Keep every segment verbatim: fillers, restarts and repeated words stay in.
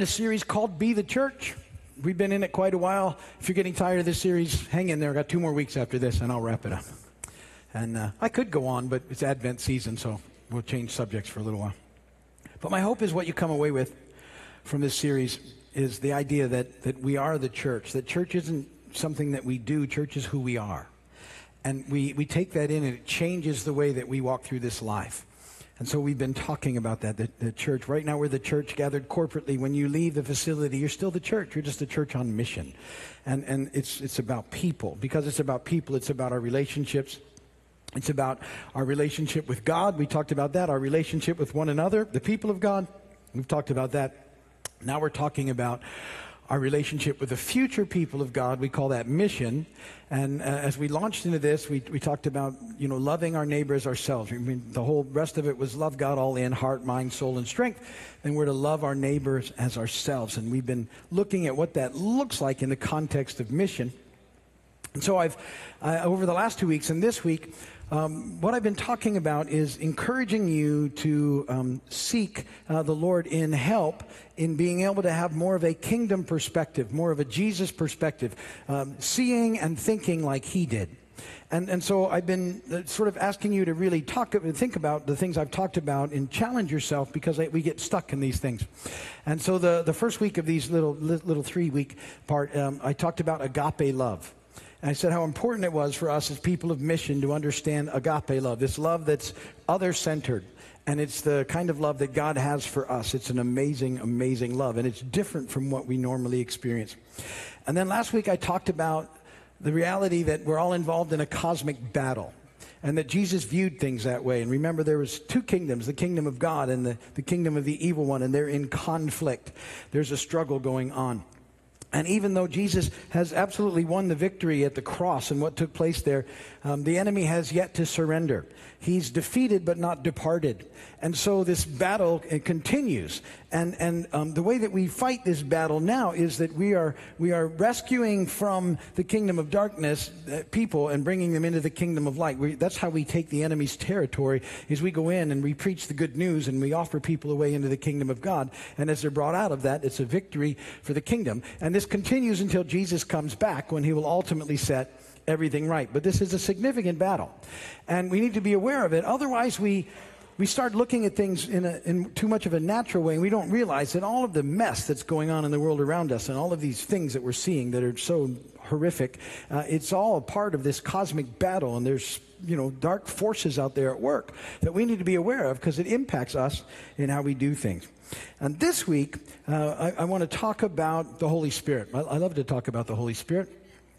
A series called Be the Church. We've been in it quite a while. If you're getting tired of this series, hang in there. I've got two more weeks after this, and I'll wrap it up. And uh, I could go on, but it's Advent season, so we'll change subjects for a little while. But my hope is what you come away with from this series is the idea that, that we are the church, that church isn't something that we do. Church is who we are. And we, we take that in, and it changes the way that we walk through this life. And so we've been talking about that, the, the church. Right now we're the church gathered corporately. When you leave the facility, you're still the church. You're just a church on mission. And and it's it's about people. Because it's about people, it's about our relationships. It's about our relationship with God. We talked about that. Our relationship with one another, the people of God. We've talked about that. Now we're talking about our relationship with the future people of God. We call that mission. And uh, as we launched into this, we, we talked about, you know, loving our neighbor as ourselves. I mean, the whole rest of it was love God all in, heart, mind, soul, and strength. And we're to love our neighbors as ourselves. And we've been looking at what that looks like in the context of mission. And so I've, uh, over the last two weeks and this week, um, what I've been talking about is encouraging you to um, seek uh, the Lord in help in being able to have more of a kingdom perspective, more of a Jesus perspective, um, seeing and thinking like he did. And and so I've been sort of asking you to really talk think about the things I've talked about and challenge yourself, because I, we get stuck in these things. And so the, the first week of these little, little three-week part, um, I talked about agape love. And I said how important it was for us as people of mission to understand agape love, this love that's other-centered. And it's the kind of love that God has for us. It's an amazing, amazing love. And it's different from what we normally experience. And then last week I talked about the reality that we're all involved in a cosmic battle. And that Jesus viewed things that way. And remember, there was two kingdoms, the kingdom of God and the, the kingdom of the evil one. And they're in conflict. There's a struggle going on. And even though Jesus has absolutely won the victory at the cross and what took place there, um, the enemy has yet to surrender. He's defeated but not departed. And so this battle it continues. And, and um, the way that we fight this battle now is that we are, we are rescuing from the kingdom of darkness uh, people and bringing them into the kingdom of light. We, that's how we take the enemy's territory, is we go in and we preach the good news and we offer people a way into the kingdom of God. And as they're brought out of that, it's a victory for the kingdom. And this This continues until Jesus comes back, when he will ultimately set everything right. But this is a significant battle, and we need to be aware of it. Otherwise, we we start looking at things in, a, in too much of a natural way, and we don't realize that all of the mess that's going on in the world around us and all of these things that we're seeing that are so horrific, uh, it's all a part of this cosmic battle, and there's you know dark forces out there at work that we need to be aware of, because it impacts us in how we do things. And this week, uh, I, I want to talk about the Holy Spirit. I, I love to talk about the Holy Spirit,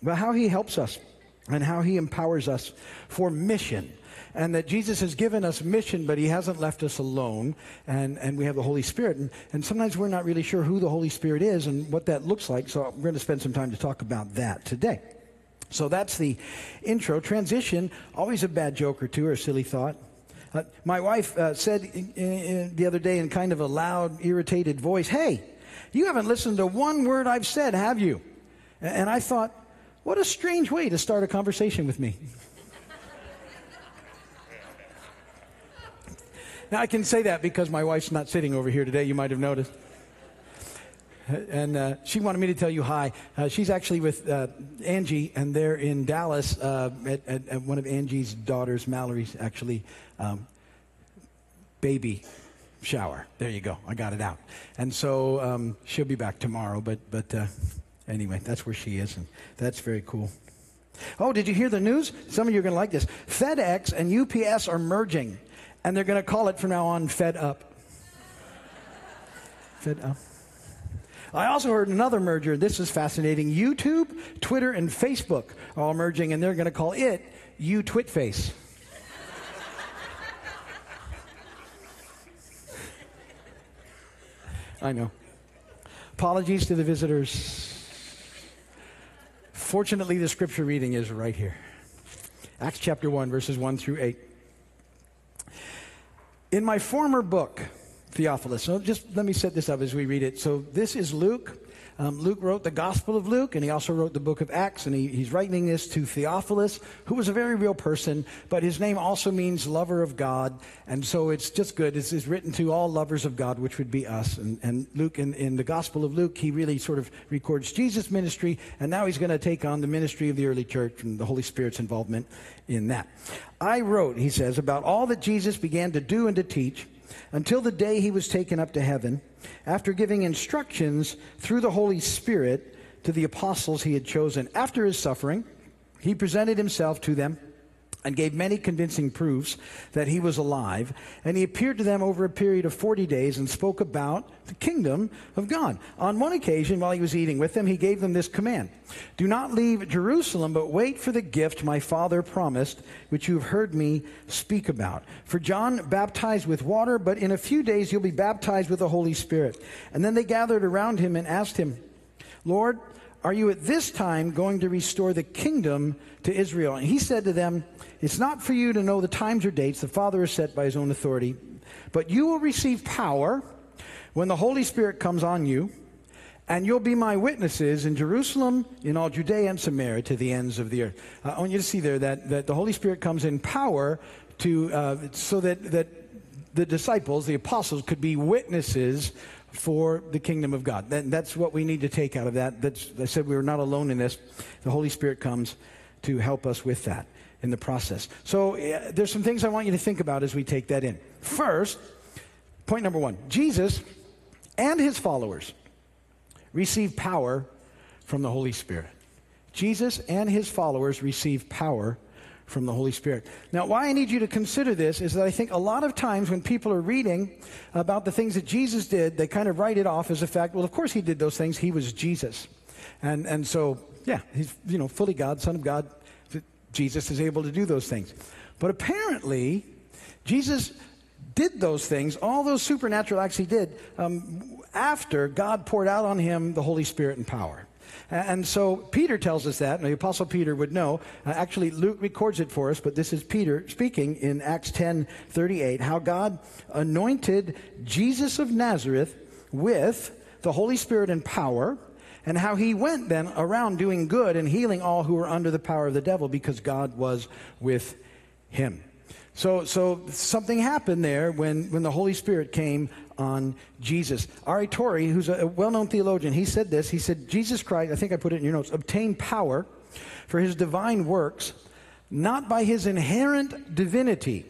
about how he helps us and how he empowers us for mission. And that Jesus has given us mission, but he hasn't left us alone. And, and we have the Holy Spirit. And, and sometimes we're not really sure who the Holy Spirit is and what that looks like. So we're going to spend some time to talk about that today. So that's the intro. Transition, always a bad joke or two or a silly thought. Uh, my wife uh, said in, in, the other day in kind of a loud, irritated voice, "Hey, you haven't listened to one word I've said, have you?" And, and I thought, what a strange way to start a conversation with me. Now, I can say that because my wife's not sitting over here today. You might have noticed. And uh, she wanted me to tell you hi. Uh, she's actually with uh, Angie, and they're in Dallas uh, at, at, at one of Angie's daughters, Mallory's actually, um, baby shower. There you go. I got it out. And so um, she'll be back tomorrow. But, but uh, anyway, that's where she is, and that's very cool. Oh, did you hear the news? Some of you are going to like this. FedEx and U P S are merging, and they're going to call it from now on Fed Up. Fed Up. I also heard another merger. This is fascinating. YouTube, Twitter, and Facebook are all merging, and they're going to call it U-Twitface. I know. Apologies to the visitors. Fortunately, the scripture reading is right here. Acts chapter one, verses one through eight. In my former book, Theophilus. So just let me set this up as we read it. So this is Luke. Um, Luke wrote the Gospel of Luke, and he also wrote the book of Acts, and he, he's writing this to Theophilus, who was a very real person, but his name also means lover of God, and so it's just good. It's, it's written to all lovers of God, which would be us. And, and Luke, in, in the Gospel of Luke, he really sort of records Jesus' ministry, and now he's going to take on the ministry of the early church and the Holy Spirit's involvement in that. I wrote, he says, about all that Jesus began to do and to teach, until the day he was taken up to heaven, after giving instructions through the Holy Spirit to the apostles he had chosen. After his suffering, he presented himself to them and gave many convincing proofs that he was alive, and he appeared to them over a period of forty days and spoke about the kingdom of God. On one occasion, while he was eating with them, he gave them this command: "Do not leave Jerusalem, but wait for the gift my Father promised, which you have heard me speak about. For John baptized with water, but in a few days you'll be baptized with the Holy Spirit." And then they gathered around him and asked him, "Lord, are you at this time going to restore the kingdom to Israel?" And he said to them, "It's not for you to know the times or dates the Father has set by his own authority, but you will receive power when the Holy Spirit comes on you, and you'll be my witnesses in Jerusalem, in all Judea and Samaria, to the ends of the earth." Uh, I want you to see there that, that the Holy Spirit comes in power to uh, so that, that the disciples, the apostles, could be witnesses for the kingdom of God. That, that's what we need to take out of that. That's, I said we were not alone in this. The Holy Spirit comes to help us with that in the process. So uh, there's some things I want you to think about as we take that in. First, point number one, Jesus and his followers receive power from the Holy Spirit. Jesus and his followers receive power from the Holy Spirit. Now, why I need you to consider this is that I think a lot of times when people are reading about the things that Jesus did, they kind of write it off as a fact. Well, of course he did those things. He was Jesus. And and so, yeah, he's, you know, fully God, Son of God. Jesus is able to do those things. But apparently, Jesus did those things, all those supernatural acts he did, um, after God poured out on him the Holy Spirit and power. And so Peter tells us that, and the Apostle Peter would know. Uh, actually, Luke records it for us, but this is Peter speaking in Acts ten thirty-eight, how God anointed Jesus of Nazareth with the Holy Spirit and power, and how he went then around doing good and healing all who were under the power of the devil, because God was with him. So, so something happened there when, when the Holy Spirit came on Jesus. Ari Torrey, who's a well-known theologian, he said this. He said, "Jesus Christ," I think I put it in your notes, "obtained power for his divine works, not by his inherent divinity,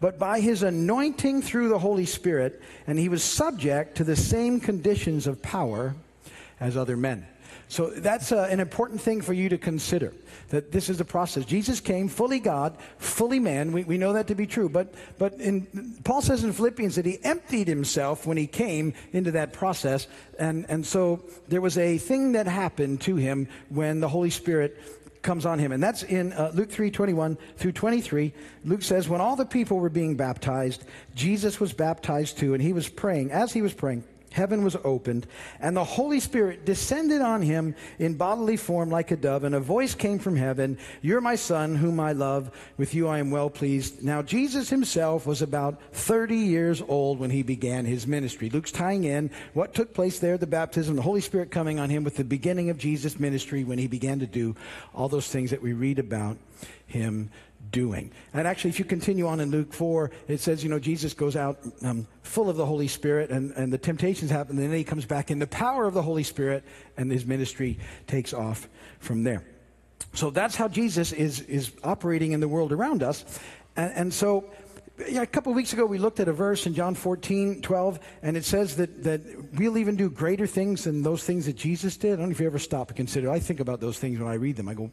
but by his anointing through the Holy Spirit, and he was subject to the same conditions of power as other men." So that's uh, an important thing for you to consider, that this is the process. Jesus came fully God, fully man. We, we know that to be true. But, but in, Paul says in Philippians that he emptied himself when he came into that process. And, and so there was a thing that happened to him when the Holy Spirit comes on him. And that's in uh, Luke three twenty-one through twenty-three. Luke says, "When all the people were being baptized, Jesus was baptized too, and he was praying. As he was praying, heaven was opened, and the Holy Spirit descended on him in bodily form like a dove, and a voice came from heaven, 'You're my son, whom I love. With you I am well pleased.' Now Jesus himself was about thirty years old when he began his ministry." Luke's tying in what took place there, the baptism, the Holy Spirit coming on him, with the beginning of Jesus' ministry when he began to do all those things that we read about him doing. And actually, if you continue on in Luke four, it says, you know, Jesus goes out um, full of the Holy Spirit, and, and the temptations happen, and then he comes back in the power of the Holy Spirit, and his ministry takes off from there. So that's how Jesus is, is operating in the world around us. And, and so yeah, a couple of weeks ago, we looked at a verse in John fourteen twelve, and it says that, that we'll even do greater things than those things that Jesus did. I don't know if you ever stop and consider. I think about those things when I read them. I go, well,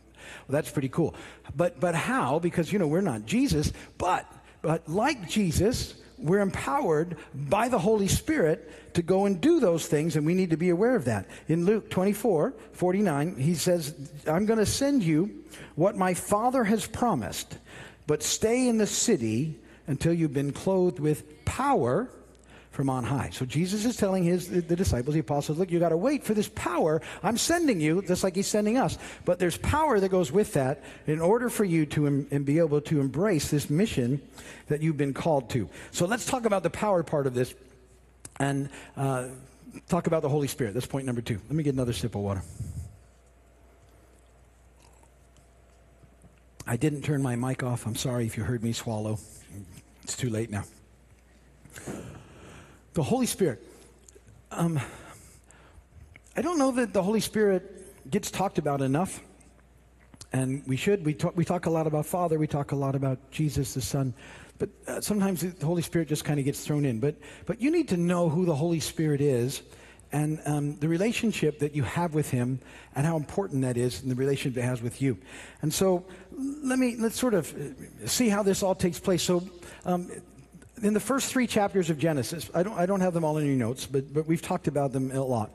that's pretty cool. But but how? Because, you know, we're not Jesus. But but like Jesus, we're empowered by the Holy Spirit to go and do those things, and we need to be aware of that. In Luke twenty-four forty-nine, he says, "I'm going to send you what my Father has promised, but stay in the city until you've been clothed with power from on high." So Jesus is telling his the disciples, the apostles, look, you got to wait for this power. I'm sending you, just like he's sending us. But there's power that goes with that in order for you to em- and be able to embrace this mission that you've been called to. So let's talk about the power part of this. And uh, talk about the Holy Spirit. That's point number two. Let me get another sip of water. I didn't turn my mic off. I'm sorry if you heard me swallow. It's too late now. The Holy Spirit. Um, I don't know that the Holy Spirit gets talked about enough. And we should. We talk, we talk a lot about Father. We talk a lot about Jesus, the Son. But uh, sometimes the Holy Spirit just kind of gets thrown in. But but you need to know who the Holy Spirit is, and um, the relationship that you have with Him, and how important that is, and the relationship it has with you. And so let me let's sort of see how this all takes place. So um, in the first three chapters of Genesis, I don't I don't have them all in your notes, but but we've talked about them a lot.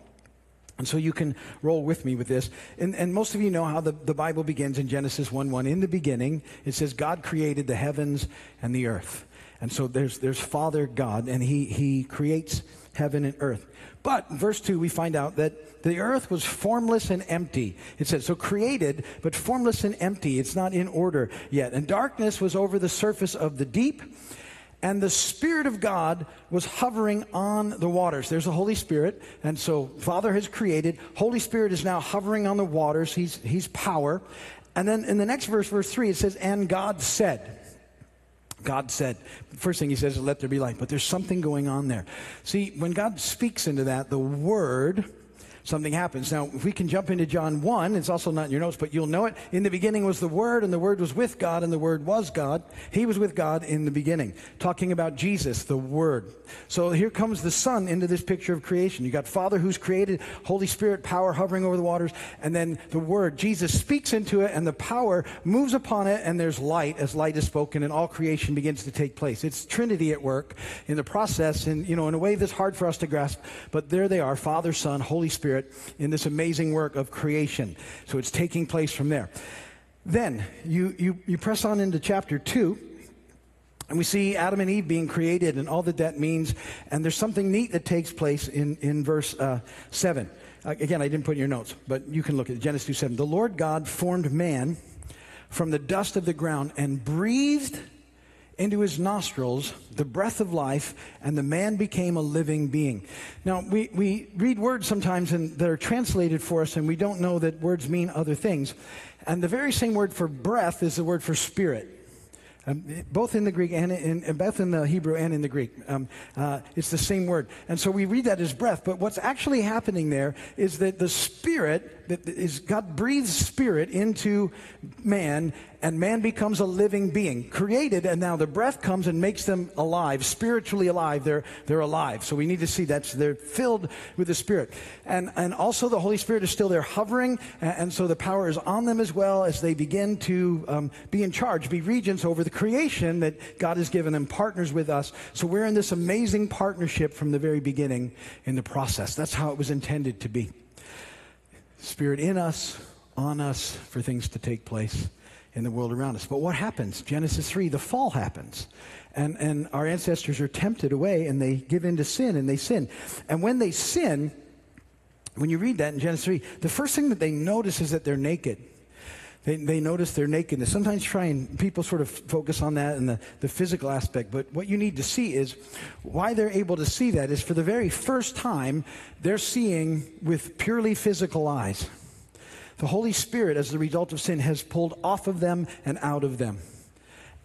And so you can roll with me with this. And, and most of you know how the, the Bible begins in Genesis one one. In the beginning, it says God created the heavens and the earth. And so there's there's Father God, and he, he creates heaven and earth. But in verse two, we find out that the earth was formless and empty. It says, so created, but formless and empty. It's not in order yet. And darkness was over the surface of the deep. And the Spirit of God was hovering on the waters. There's the Holy Spirit. And so Father has created. Holy Spirit is now hovering on the waters. He's, he's power. And then in the next verse, verse three, it says, and God said. God said. The first thing he says is, let there be light. But there's something going on there. See, when God speaks into that, the Word, something happens. Now, if we can jump into John one, it's also not in your notes, but you'll know it. In the beginning was the Word, and the Word was with God, and the Word was God. He was with God in the beginning. Talking about Jesus, the Word. So here comes the Son into this picture of creation. You got Father who's created, Holy Spirit, power hovering over the waters, and then the Word. Jesus speaks into it, and the power moves upon it, and there's light as light is spoken, and all creation begins to take place. It's Trinity at work in the process, and, you know, in a way that's hard for us to grasp, but there they are, Father, Son, Holy Spirit, in this amazing work of creation. So it's taking place from there. Then you, you, you press on into chapter two, and we see Adam and Eve being created and all that that means. And there's something neat that takes place in, in verse uh, seven. Uh, again, I didn't put in your notes, but you can look at Genesis two seven. The Lord God formed man from the dust of the ground and breathed into his nostrils the breath of life, and the man became a living being. Now, we, we read words sometimes and that are translated for us, and we don't know that words mean other things. And the very same word for breath is the word for spirit, um, both in the Greek and in, both in the Hebrew and in the Greek. Um, uh, it's the same word. And so we read that as breath, but what's actually happening there is that the spirit, that is God breathes spirit into man, and man becomes a living being, created, and now the breath comes and makes them alive, spiritually alive. They're, they're alive. So we need to see that they're filled with the Spirit. And, and also the Holy Spirit is still there hovering, and, and so the power is on them as well as they begin to um, be in charge, be regents over the creation that God has given them, partners with us. So we're in this amazing partnership from the very beginning in the process. That's how it was intended to be. Spirit in us, on us, for things to take place in the world around us. But what happens? Genesis three, the fall happens. And, and our ancestors are tempted away, and they give in to sin, and they sin. And when they sin, when you read that in Genesis three, the first thing that they notice is that they're naked. They, they notice their nakedness. Sometimes try and people sort of focus on that and the, the physical aspect, but what you need to see is why they're able to see that is for the very first time, they're seeing with purely physical eyes. The Holy Spirit, as the result of sin, has pulled off of them and out of them.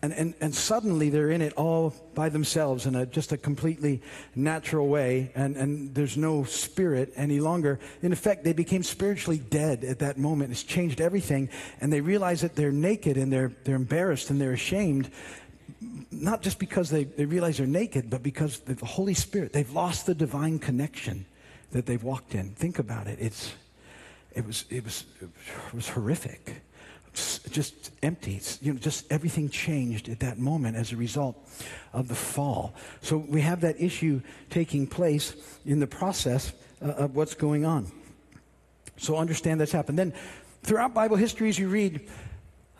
And, and, and suddenly they're in it all by themselves in a, just a completely natural way, and, and there's no spirit any longer. In effect, they became spiritually dead at that moment. It's changed everything, and they realize that they're naked, and they're, they're embarrassed, and they're ashamed, not just because they, they realize they're naked, but because the Holy Spirit, they've lost the divine connection that they've walked in. Think about it. It's... It was, it was, it was horrific, just empty. It's, you know, just everything changed at that moment as a result of the fall. So we have that issue taking place in the process uh, of what's going on. So understand that's happened. Then throughout Bible history, as you read,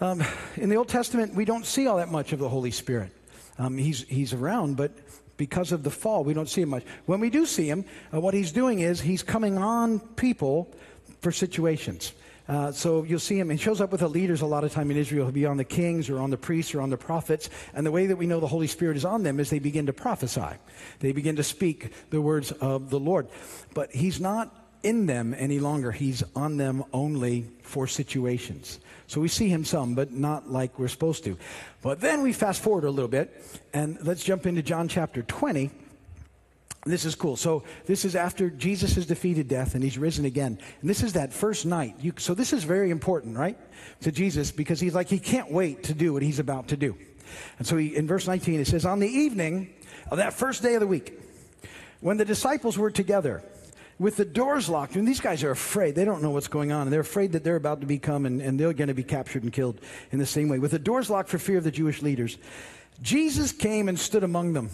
um, in the Old Testament, we don't see all that much of the Holy Spirit. Um, he's, he's around, but because of the fall, we don't see him much. When we do see him, uh, what he's doing is he's coming on people for situations. Uh, so you'll see him. He shows up with the leaders a lot of time in Israel. He'll be on the kings or on the priests or on the prophets. And the way that we know the Holy Spirit is on them is they begin to prophesy. They begin to speak the words of the Lord. But he's not in them any longer. He's on them only for situations. So we see him some, but not like we're supposed to. But then we fast forward a little bit, and let's jump into John chapter twenty. This is cool. So this is after Jesus has defeated death and he's risen again. And this is that first night. You, so this is very important, right, to Jesus, because he's like, he can't wait to do what he's about to do. And so he, in verse nineteen, it says, on the evening of that first day of the week, when the disciples were together, with the doors locked, and these guys are afraid. They don't know what's going on, and they're afraid that they're about to become, and, and they're going to be captured and killed in the same way. With the doors locked for fear of the Jewish leaders, Jesus came and stood among them.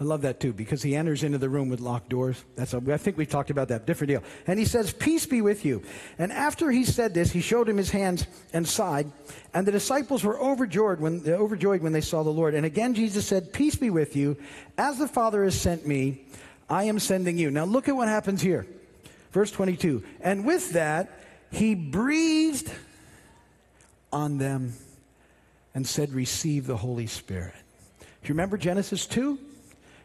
I love that, too, because he enters into the room with locked doors. That's a, I think we've talked about that. Different deal. And he says, peace be with you. And after he said this, he showed him his hands and side, and the disciples were overjoyed when, uh, overjoyed when they saw the Lord. And again, Jesus said, peace be with you. As the Father has sent me, I am sending you. Now look at what happens here. Verse twenty-two. And with that, he breathed on them and said, receive the Holy Spirit. Do you remember Genesis two?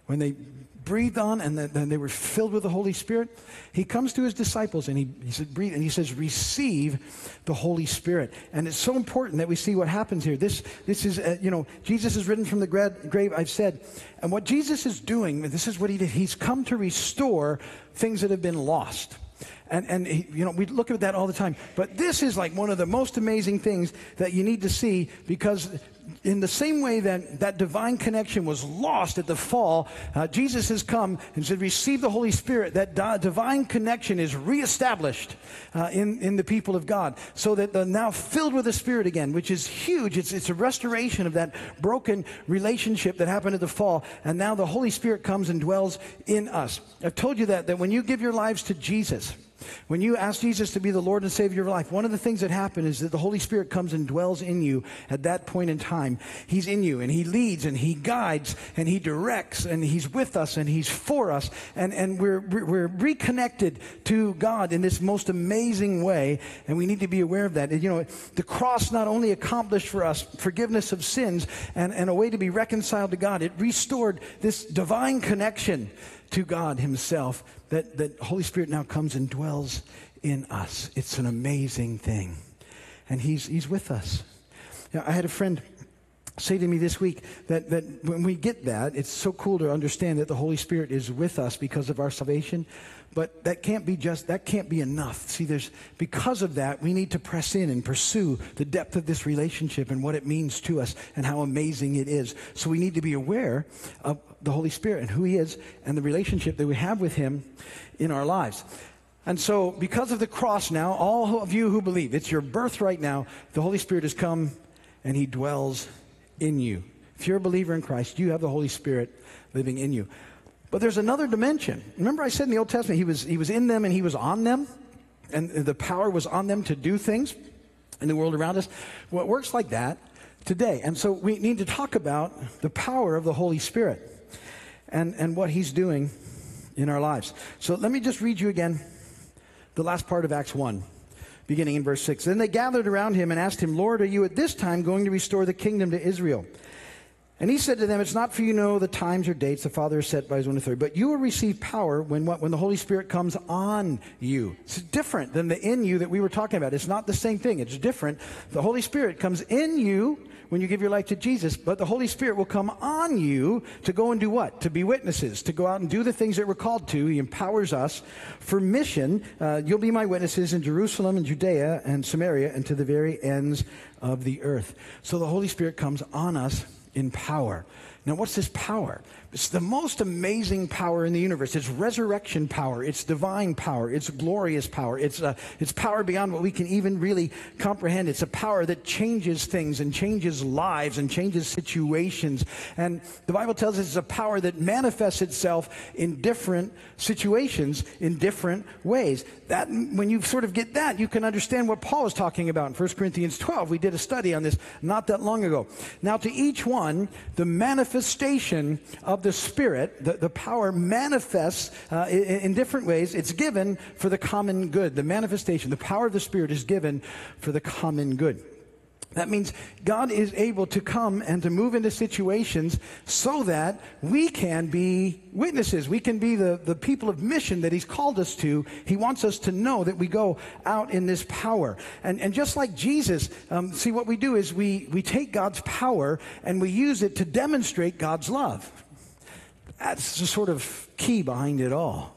When they breathed on and then they were filled with the Holy Spirit, he comes to his disciples and he, he said, breathe, and he says, receive the Holy Spirit. And it's so important that we see what happens here. This, this is, uh, you know, Jesus is risen from the grave, I've said. And what Jesus is doing, this is what he did. He's come to restore things that have been lost. And, and he, you know, we look at that all the time. But this is like one of the most amazing things that you need to see, because in the same way that that divine connection was lost at the fall, uh, Jesus has come and said, receive the Holy Spirit. That di- divine connection is reestablished uh, in, in the people of God, so that they're now filled with the Spirit again, which is huge. It's, it's a restoration of that broken relationship that happened at the fall, and now the Holy Spirit comes and dwells in us. I've told you that, that when you give your lives to Jesus, when you ask Jesus to be the Lord and Savior of your life, one of the things that happen is that the Holy Spirit comes and dwells in you at that point in time. He's in you, and he leads, and he guides, and he directs, and he's with us, and he's for us, and, and we're, we're reconnected to God in this most amazing way, and we need to be aware of that. And, you know, the cross not only accomplished for us forgiveness of sins and, and a way to be reconciled to God, it restored this divine connection to God himself, that the Holy Spirit now comes and dwells in us. It's an amazing thing. And he's he's with us. Now, I had a friend say to me this week that, that when we get that, it's so cool to understand that the Holy Spirit is with us because of our salvation. But that can't be just, that can't be enough. See, there's, because of that, we need to press in and pursue the depth of this relationship and what it means to us and how amazing it is. So we need to be aware of the Holy Spirit and who he is and the relationship that we have with him in our lives. And so because of the cross now, all of you who believe, it's your birth right now, the Holy Spirit has come and he dwells in you. If you're a believer in Christ, you have the Holy Spirit living in you. But there's another dimension. Remember I said in the Old Testament, he was, he was in them and he was on them, and the power was on them to do things in the world around us. Well, it works like that today. And so we need to talk about the power of the Holy Spirit and, and what he's doing in our lives. So let me just read you again the last part of Acts one, beginning in verse six. Then they gathered around him and asked him, Lord, are you at this time going to restore the kingdom to Israel? And he said to them, it's not for you to know the times or dates the Father has set by his own authority, but you will receive power when what? When the Holy Spirit comes on you. It's different than the in you that we were talking about. It's not the same thing. It's different. The Holy Spirit comes in you when you give your life to Jesus, but the Holy Spirit will come on you to go and do what? To be witnesses, to go out and do the things that we're called to. He empowers us for mission. Uh, you'll be my witnesses in Jerusalem and Judea and Samaria and to the very ends of the earth. So the Holy Spirit comes on us in power. Now, what's this power? It's the most amazing power in the universe. It's resurrection power. It's divine power. It's glorious power. It's uh, it's power beyond what we can even really comprehend. It's a power that changes things and changes lives and changes situations. And the Bible tells us it's a power that manifests itself in different situations in different ways. That when you sort of get that, you can understand what Paul is talking about in First Corinthians twelve. We did a study on this not that long ago. Now, to each one, the manifest manifestation of the Spirit, the, the power manifests uh, in, in different ways. It's given for the common good. The manifestation, the power of the Spirit is given for the common good. That means God is able to come and to move into situations so that we can be witnesses. We can be the, the people of mission that he's called us to. He wants us to know that we go out in this power. And, and just like Jesus, um, see, what we do is we, we take God's power and we use it to demonstrate God's love. That's the sort of key behind it all.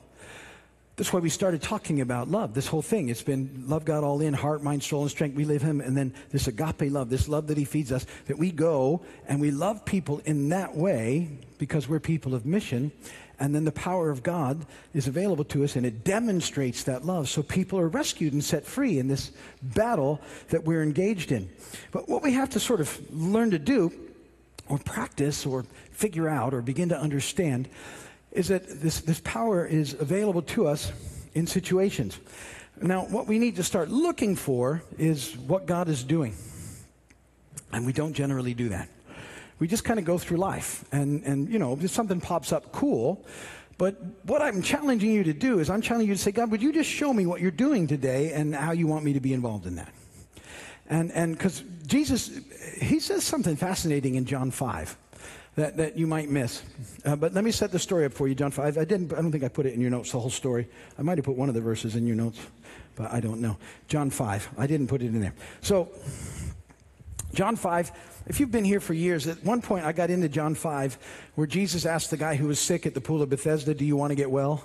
That's why we started talking about love, this whole thing. It's been love God all in, heart, mind, soul, and strength. We live him. And then this agape love, this love that he feeds us, that we go and we love people in that way because we're people of mission. And then the power of God is available to us, and it demonstrates that love. So people are rescued and set free in this battle that we're engaged in. But what we have to sort of learn to do or practice or figure out or begin to understand is that this, this power is available to us in situations. Now, what we need to start looking for is what God is doing. And we don't generally do that. We just kind of go through life. And, and, you know, if something pops up, cool. But what I'm challenging you to do is I'm challenging you to say, God, would you just show me what you're doing today and how you want me to be involved in that? And and because Jesus, he says something fascinating in John five. That, that you might miss. Uh, but let me set the story up for you, John five. I didn't, I don't think I put it in your notes, the whole story. I might have put one of the verses in your notes, but I don't know. John five, I didn't put it in there. So, John five, if you've been here for years, at one point I got into John five, where Jesus asked the guy who was sick at the pool of Bethesda, do you want to get well?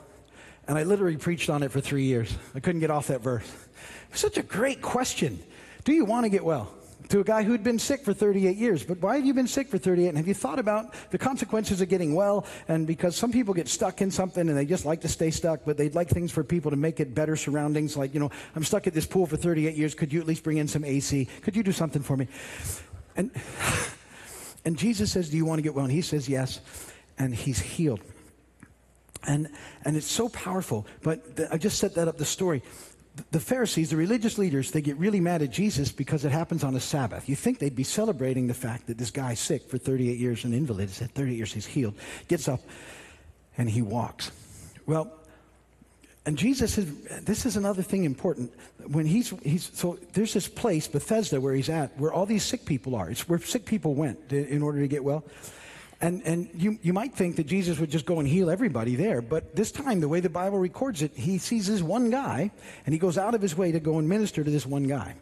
And I literally preached on it for three years. I couldn't get off that verse. It was such a great question. Do you want to get well? To a guy who'd been sick for thirty-eight years. But why have you been sick for thirty-eight? And have you thought about the consequences of getting well? And because some people get stuck in something and they just like to stay stuck, but they'd like things for people to make it better surroundings. Like, you know, I'm stuck at this pool for thirty-eight years. Could you at least bring in some A C? Could you do something for me? And, and Jesus says, do you want to get well? And he says, yes. And he's healed. And, and it's so powerful. But th- I just set that up, the story. The Pharisees, the religious leaders, they get really mad at Jesus because it happens on a Sabbath. You think they'd be celebrating the fact that this guy's sick for thirty-eight years, an invalid, is at thirty years he's healed, gets up, and he walks. Well, and Jesus is, this is another thing important. When he's, he's, so there's this place, Bethesda, where he's at, where all these sick people are. It's where sick people went in order to get well. And, and you, you might think that Jesus would just go and heal everybody there, but this time, the way the Bible records it, he sees this one guy, and he goes out of his way to go and minister to this one guy.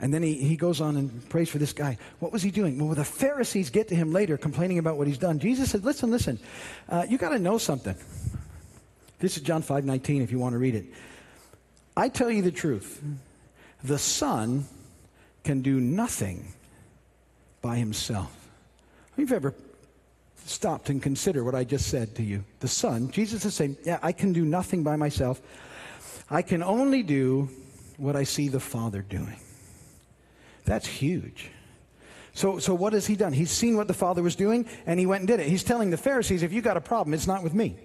And then he, he goes on and prays for this guy. What was he doing? Well, the Pharisees get to him later, complaining about what he's done. Jesus said, listen, listen, uh, you got to know something. This is John five nineteen, if you want to read it. I tell you the truth. The Son can do nothing by himself. Have you ever stopped and consider what I just said to you? The Son, Jesus is saying, yeah, I can do nothing by myself. I can only do what I see the Father doing. That's huge. So, so what has he done? He's seen what the Father was doing, and he went and did it. He's telling the Pharisees, if you got a problem, it's not with me.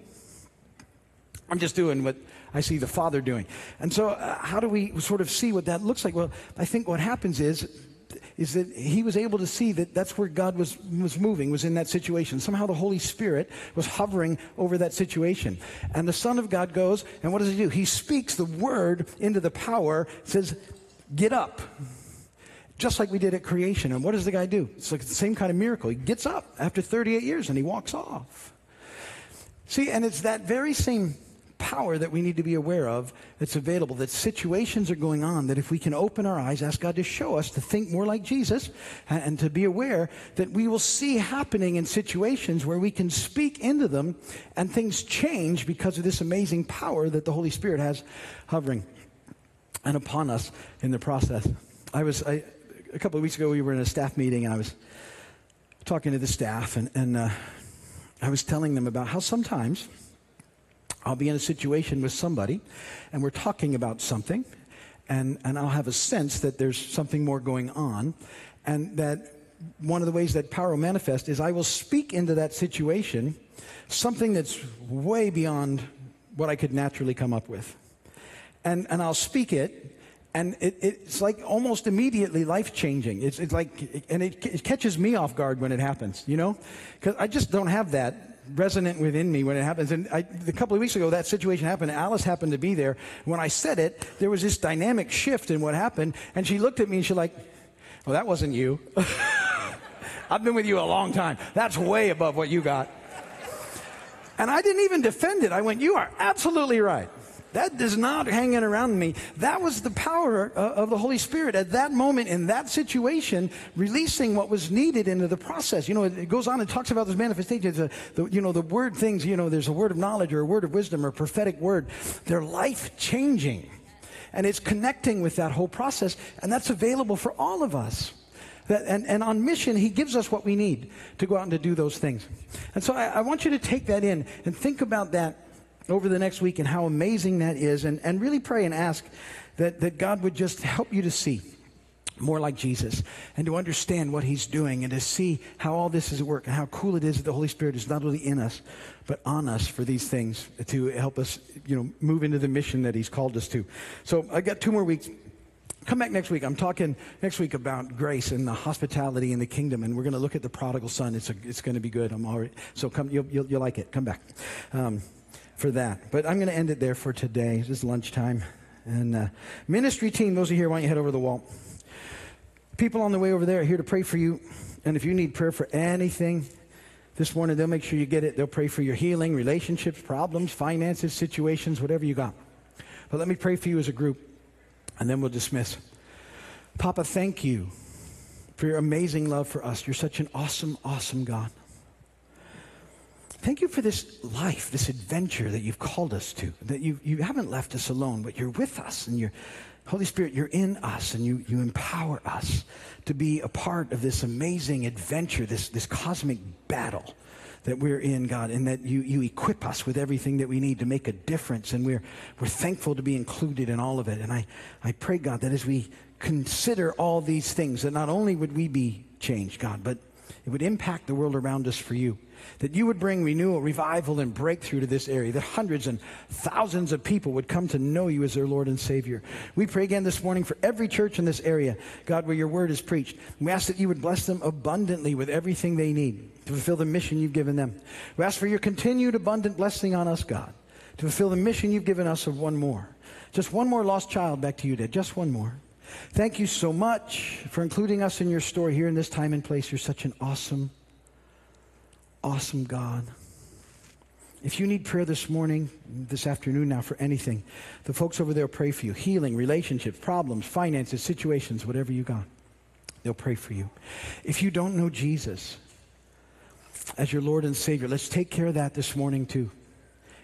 I'm just doing what I see the Father doing. And so uh, how do we sort of see what that looks like? Well, I think what happens is, is that he was able to see that that's where God was, was moving, was in that situation. Somehow the Holy Spirit was hovering over that situation. And the Son of God goes, and what does he do? He speaks the word into the power, says, get up. Just like we did at creation. And what does the guy do? It's like the same kind of miracle. He gets up after thirty-eight years, and he walks off. See, and it's that very same power that we need to be aware of that's available, that situations are going on, that if we can open our eyes, ask God to show us to think more like Jesus and, and to be aware that we will see happening in situations where we can speak into them and things change because of this amazing power that the Holy Spirit has hovering and upon us in the process. I was, I, a couple of weeks ago, we were in a staff meeting, and I was talking to the staff, and, and uh, I was telling them about how sometimes I'll be in a situation with somebody, and we're talking about something, and, and I'll have a sense that there's something more going on, and that one of the ways that power will manifest is I will speak into that situation something that's way beyond what I could naturally come up with. And, and I'll speak it, And it, it's like almost immediately life-changing. It's, it's like, and it, it catches me off guard when it happens, you know? Because I just don't have that resonant within me when it happens. And I, a couple of weeks ago, that situation happened. Alice happened to be there. When I said it, there was this dynamic shift in what happened. And she looked at me and she's like, well, that wasn't you. I've been with you a long time. That's way above what you got. And I didn't even defend it. I went, you are absolutely right. That is not hanging around me. That was the power uh, of the Holy Spirit at that moment in that situation, releasing what was needed into the process. You know, it, it goes on and talks about this manifestation. It's a, the, you know, the word things, you know, there's a word of knowledge or a word of wisdom or a prophetic word. They're life-changing. And it's connecting with that whole process. And that's available for all of us. That, and, and on mission, he gives us what we need to go out and to do those things. And so I, I want you to take that in and think about that over the next week and how amazing that is, and, and really pray and ask that, that God would just help you to see more like Jesus and to understand what he's doing and to see how all this is at work and how cool it is that the Holy Spirit is not only in us but on us for these things to help us, you know, move into the mission that he's called us to. So I got two more weeks. Come back next week. I'm talking next week about grace and the hospitality in the kingdom, and we're going to look at the prodigal son. It's a, it's going to be good. I'm already so come. You'll you'll, you'll like it. Come back um, for that. But I'm going to end it there for today. It's just lunchtime, and uh, ministry team. Those are here. Why don't you head over to the wall? People on the way over there are here to pray for you, and if you need prayer for anything this morning, they'll make sure you get it. They'll pray for your healing, relationships, problems, finances, situations, whatever you got. But let me pray for you as a group. And then we'll dismiss. Papa, thank you for your amazing love for us. You're such an awesome, awesome God. Thank you for this life, this adventure that you've called us to, that you, you haven't left us alone, but you're with us. And you're, Holy Spirit, you're in us, and you, you empower us to be a part of this amazing adventure, this, this cosmic battle that we're in, God, and that you, you equip us with everything that we need to make a difference, and we're we're thankful to be included in all of it. And I, I pray, God, that as we consider all these things, that not only would we be changed, God, but it would impact the world around us for you, that you would bring renewal, revival, and breakthrough to this area, that hundreds and thousands of people would come to know you as their Lord and Savior. We pray again this morning for every church in this area, God, where your word is preached. We ask that you would bless them abundantly with everything they need to fulfill the mission you've given them. We ask for your continued abundant blessing on us, God, to fulfill the mission you've given us of one more. Just one more lost child back to you, Dad. Just one more. Thank you so much for including us in your story here in this time and place. You're such an awesome, awesome God. If you need prayer this morning, this afternoon now for anything, the folks over there will pray for you. Healing, relationships, problems, finances, situations, whatever you got, they'll pray for you. If you don't know Jesus as your Lord and Savior, let's take care of that this morning too.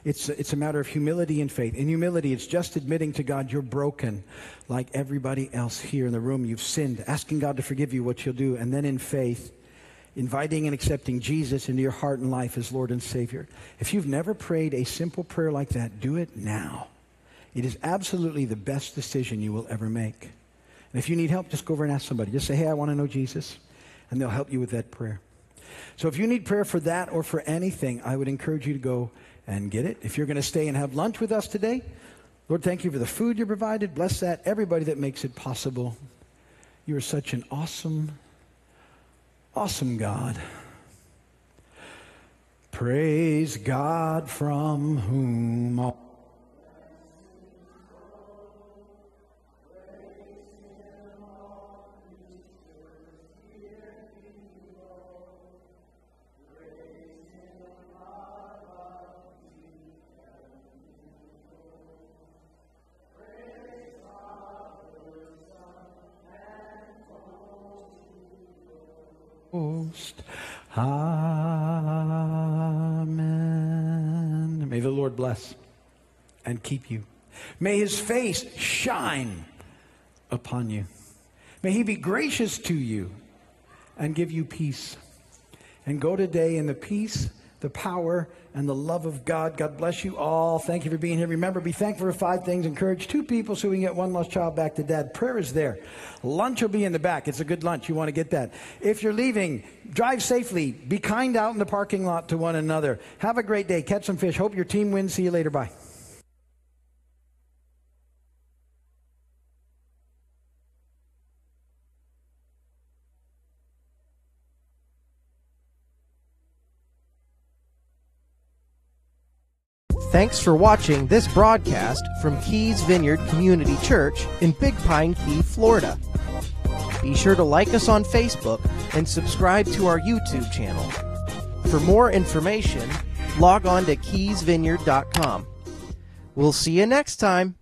It's, it's a matter of humility and faith. In humility, it's just admitting to God you're broken like everybody else here in the room. You've sinned, asking God to forgive you, what you'll do. And then in faith, inviting and accepting Jesus into your heart and life as Lord and Savior. If you've never prayed a simple prayer like that, do it now. It is absolutely the best decision you will ever make. And if you need help, just go over and ask somebody. Just say, hey, I want to know Jesus. And they'll help you with that prayer. So if you need prayer for that or for anything, I would encourage you to go and get it. If you're going to stay and have lunch with us today, Lord, thank you for the food you provided. Bless that, everybody that makes it possible. You are such an awesome, awesome God. Praise God from whom all... Amen. May the Lord bless and keep you. May his face shine upon you. May he be gracious to you and give you peace. And go today in the peace, the power, and the love of God. God bless you all. Thank you for being here. Remember, be thankful for five things. Encourage two people so we can get one lost child back to Dad. Prayer is there. Lunch will be in the back. It's a good lunch. You want to get that. If you're leaving, drive safely. Be kind out in the parking lot to one another. Have a great day. Catch some fish. Hope your team wins. See you later. Bye. Thanks for watching this broadcast from Keys Vineyard Community Church in Big Pine Key, Florida. Be sure to like us on Facebook and subscribe to our YouTube channel. For more information, log on to keys vineyard dot com. We'll see you next time.